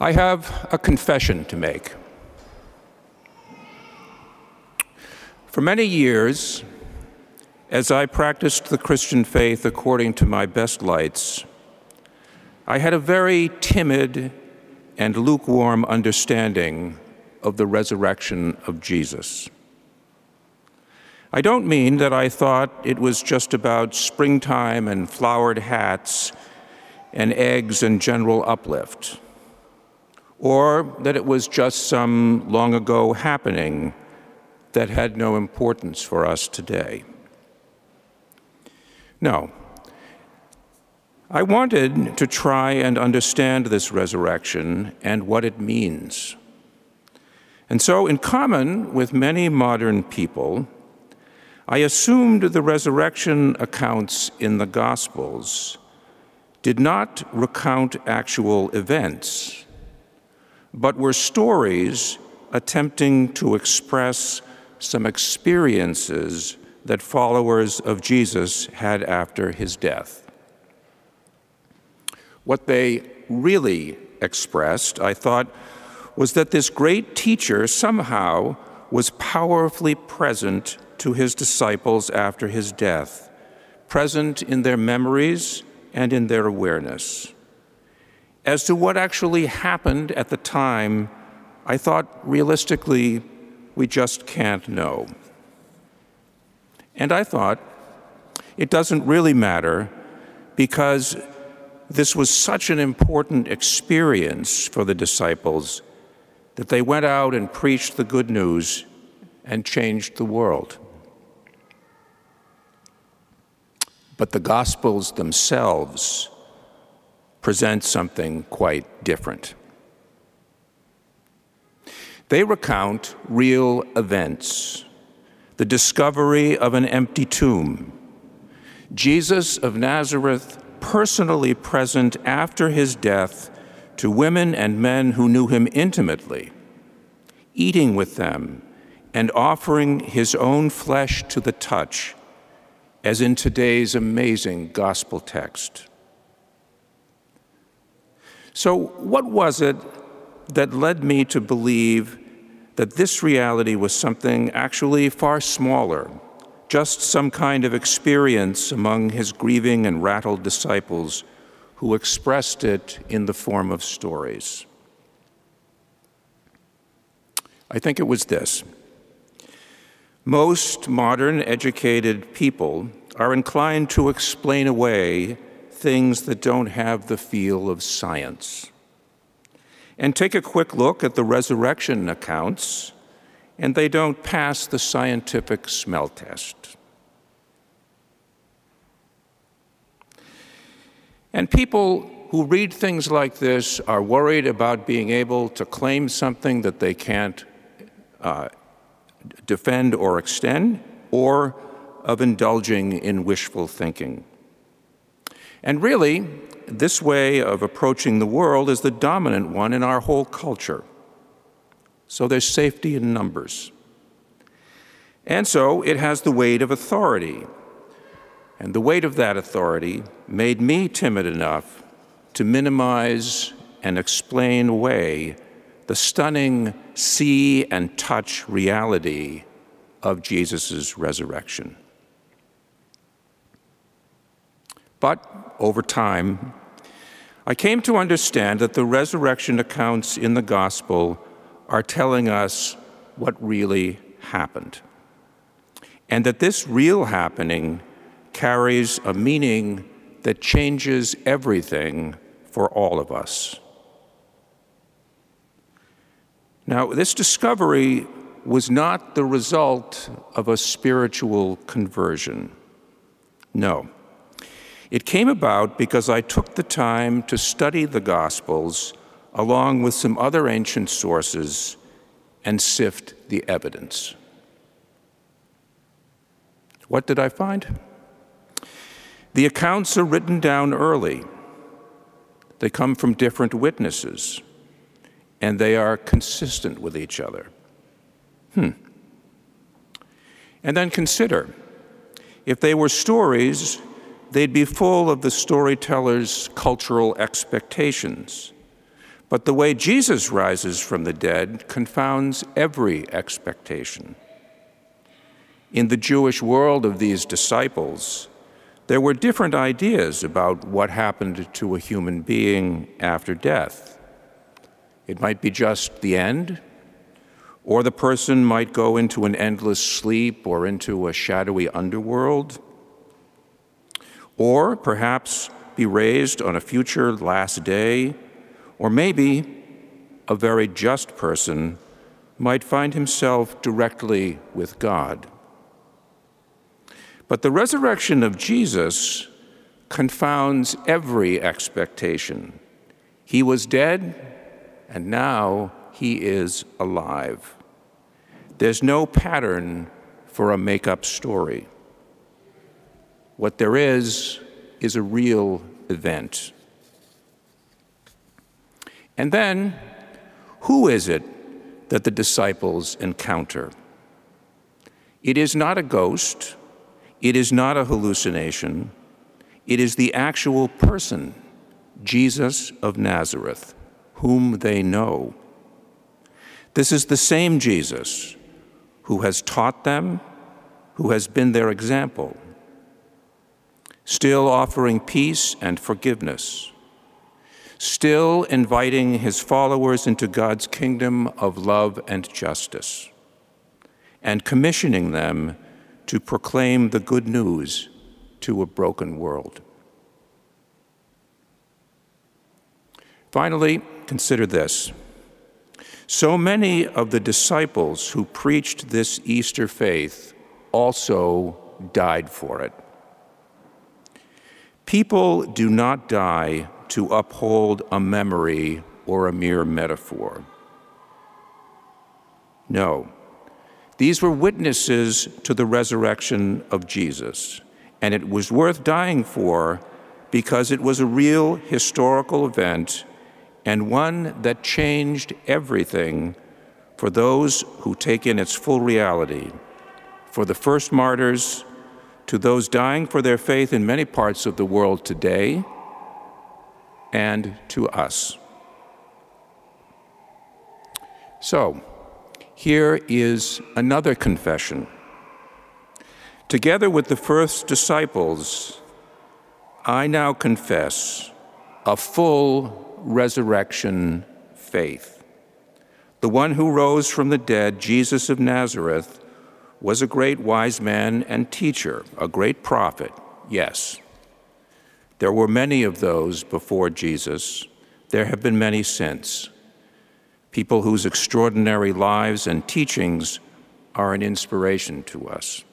I have a confession to make. For many years, as I practiced the Christian faith according to my best lights, I had a very timid and lukewarm understanding of the resurrection of Jesus. I don't mean that I thought it was just about springtime and flowered hats and eggs and general uplift, or that it was just some long ago happening that had no importance for us today. No. I wanted to try and understand this resurrection and what it means. And so, in common with many modern people, I assumed the resurrection accounts in the Gospels did not recount actual events, but were stories attempting to express some experiences that followers of Jesus had after his death. What they really expressed, I thought, was that this great teacher somehow was powerfully present to his disciples after his death, present in their memories and in their awareness. As to what actually happened at the time, I thought realistically, we just can't know. And I thought, it doesn't really matter, because this was such an important experience for the disciples that they went out and preached the good news and changed the world. But the Gospels themselves present something quite different. They recount real events: the discovery of an empty tomb, Jesus of Nazareth personally present after his death to women and men who knew him intimately, eating with them and offering his own flesh to the touch, as in today's amazing gospel text. So what was it that led me to believe that this reality was something actually far smaller, just some kind of experience among his grieving and rattled disciples who expressed it in the form of stories? I think it was this. Most modern educated people are inclined to explain away things that don't have the feel of science. And take a quick look at the resurrection accounts, and they don't pass the scientific smell test. And people who read things like this are worried about being able to claim something that they can't defend or extend, or of indulging in wishful thinking. And really, this way of approaching the world is the dominant one in our whole culture. So there's safety in numbers. And so it has the weight of authority. And the weight of that authority made me timid enough to minimize and explain away the stunning see and touch reality of Jesus' resurrection. But over time, I came to understand that the resurrection accounts in the gospel are telling us what really happened, and that this real happening carries a meaning that changes everything for all of us. Now, this discovery was not the result of a spiritual conversion. No. It came about because I took the time to study the Gospels along with some other ancient sources and sift the evidence. What did I find? The accounts are written down early. They come from different witnesses, and they are consistent with each other. And then consider, if they were stories, they'd be full of the storyteller's cultural expectations. But the way Jesus rises from the dead confounds every expectation. In the Jewish world of these disciples, there were different ideas about what happened to a human being after death. It might be just the end, or the person might go into an endless sleep or into a shadowy underworld, or perhaps be raised on a future last day, or maybe a very just person might find himself directly with God. But the resurrection of Jesus confounds every expectation. He was dead, and now he is alive. There's no pattern for a make-up story. What there is a real event. And then, who is it that the disciples encounter? It is not a ghost. It is not a hallucination. It is the actual person, Jesus of Nazareth, whom they know. This is the same Jesus who has taught them, who has been their example, still offering peace and forgiveness, still inviting his followers into God's kingdom of love and justice, and commissioning them to proclaim the good news to a broken world. Finally, consider this. So many of the disciples who preached this Easter faith also died for it. People do not die to uphold a memory or a mere metaphor. No, these were witnesses to the resurrection of Jesus, and it was worth dying for because it was a real historical event and one that changed everything for those who take in its full reality, for the first martyrs, to those dying for their faith in many parts of the world today, and to us. So, here is another confession. Together with the first disciples, I now confess a full resurrection faith. The one who rose from the dead, Jesus of Nazareth, was a great wise man and teacher, a great prophet, yes. There were many of those before Jesus. There have been many since. People whose extraordinary lives and teachings are an inspiration to us.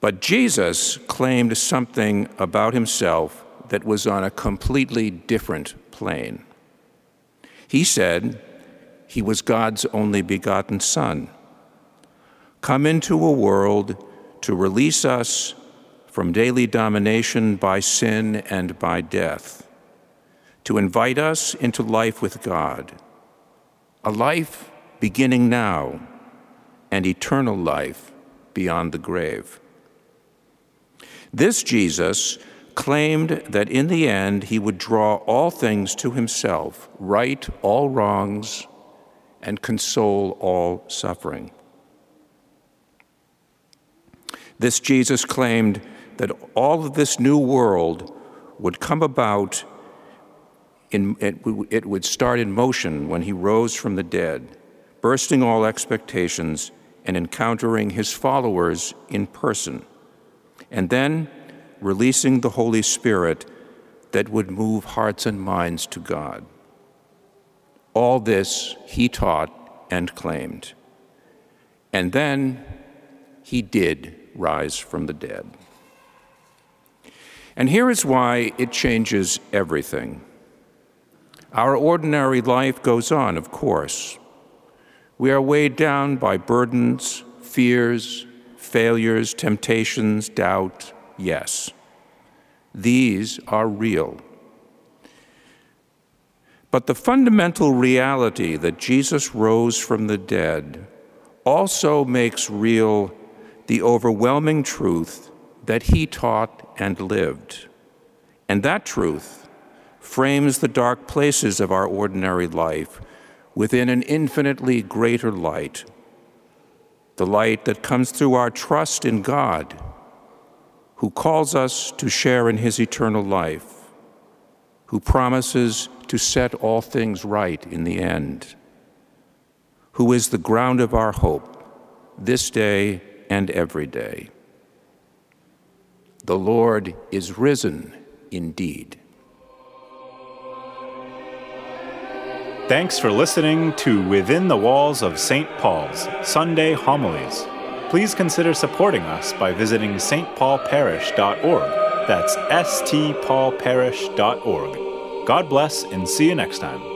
But Jesus claimed something about himself that was on a completely different plane. He said he was God's only begotten Son, come into a world to release us from daily domination by sin and by death, to invite us into life with God, a life beginning now, and eternal life beyond the grave. This Jesus claimed that in the end he would draw all things to himself, right all wrongs, and console all suffering. This Jesus claimed that all of this new world would come about, it would start in motion when he rose from the dead, bursting all expectations and encountering his followers in person, and then releasing the Holy Spirit that would move hearts and minds to God. All this he taught and claimed. And then he did rise from the dead. And here is why it changes everything. Our ordinary life goes on, of course. We are weighed down by burdens, fears, failures, temptations, doubt, yes. These are real. But the fundamental reality that Jesus rose from the dead also makes real the overwhelming truth that he taught and lived. And that truth, frames the dark places of our ordinary life within an infinitely greater light, the light that comes through our trust in God, who calls us to share in his eternal life, who promises to set all things right in the end, who is the ground of our hope this day and every day. The Lord is risen indeed. Thanks for listening to Within the Walls of St. Paul's Sunday Homilies. Please consider supporting us by visiting stpaulparish.org. That's stpaulparish.org. God bless and see you next time.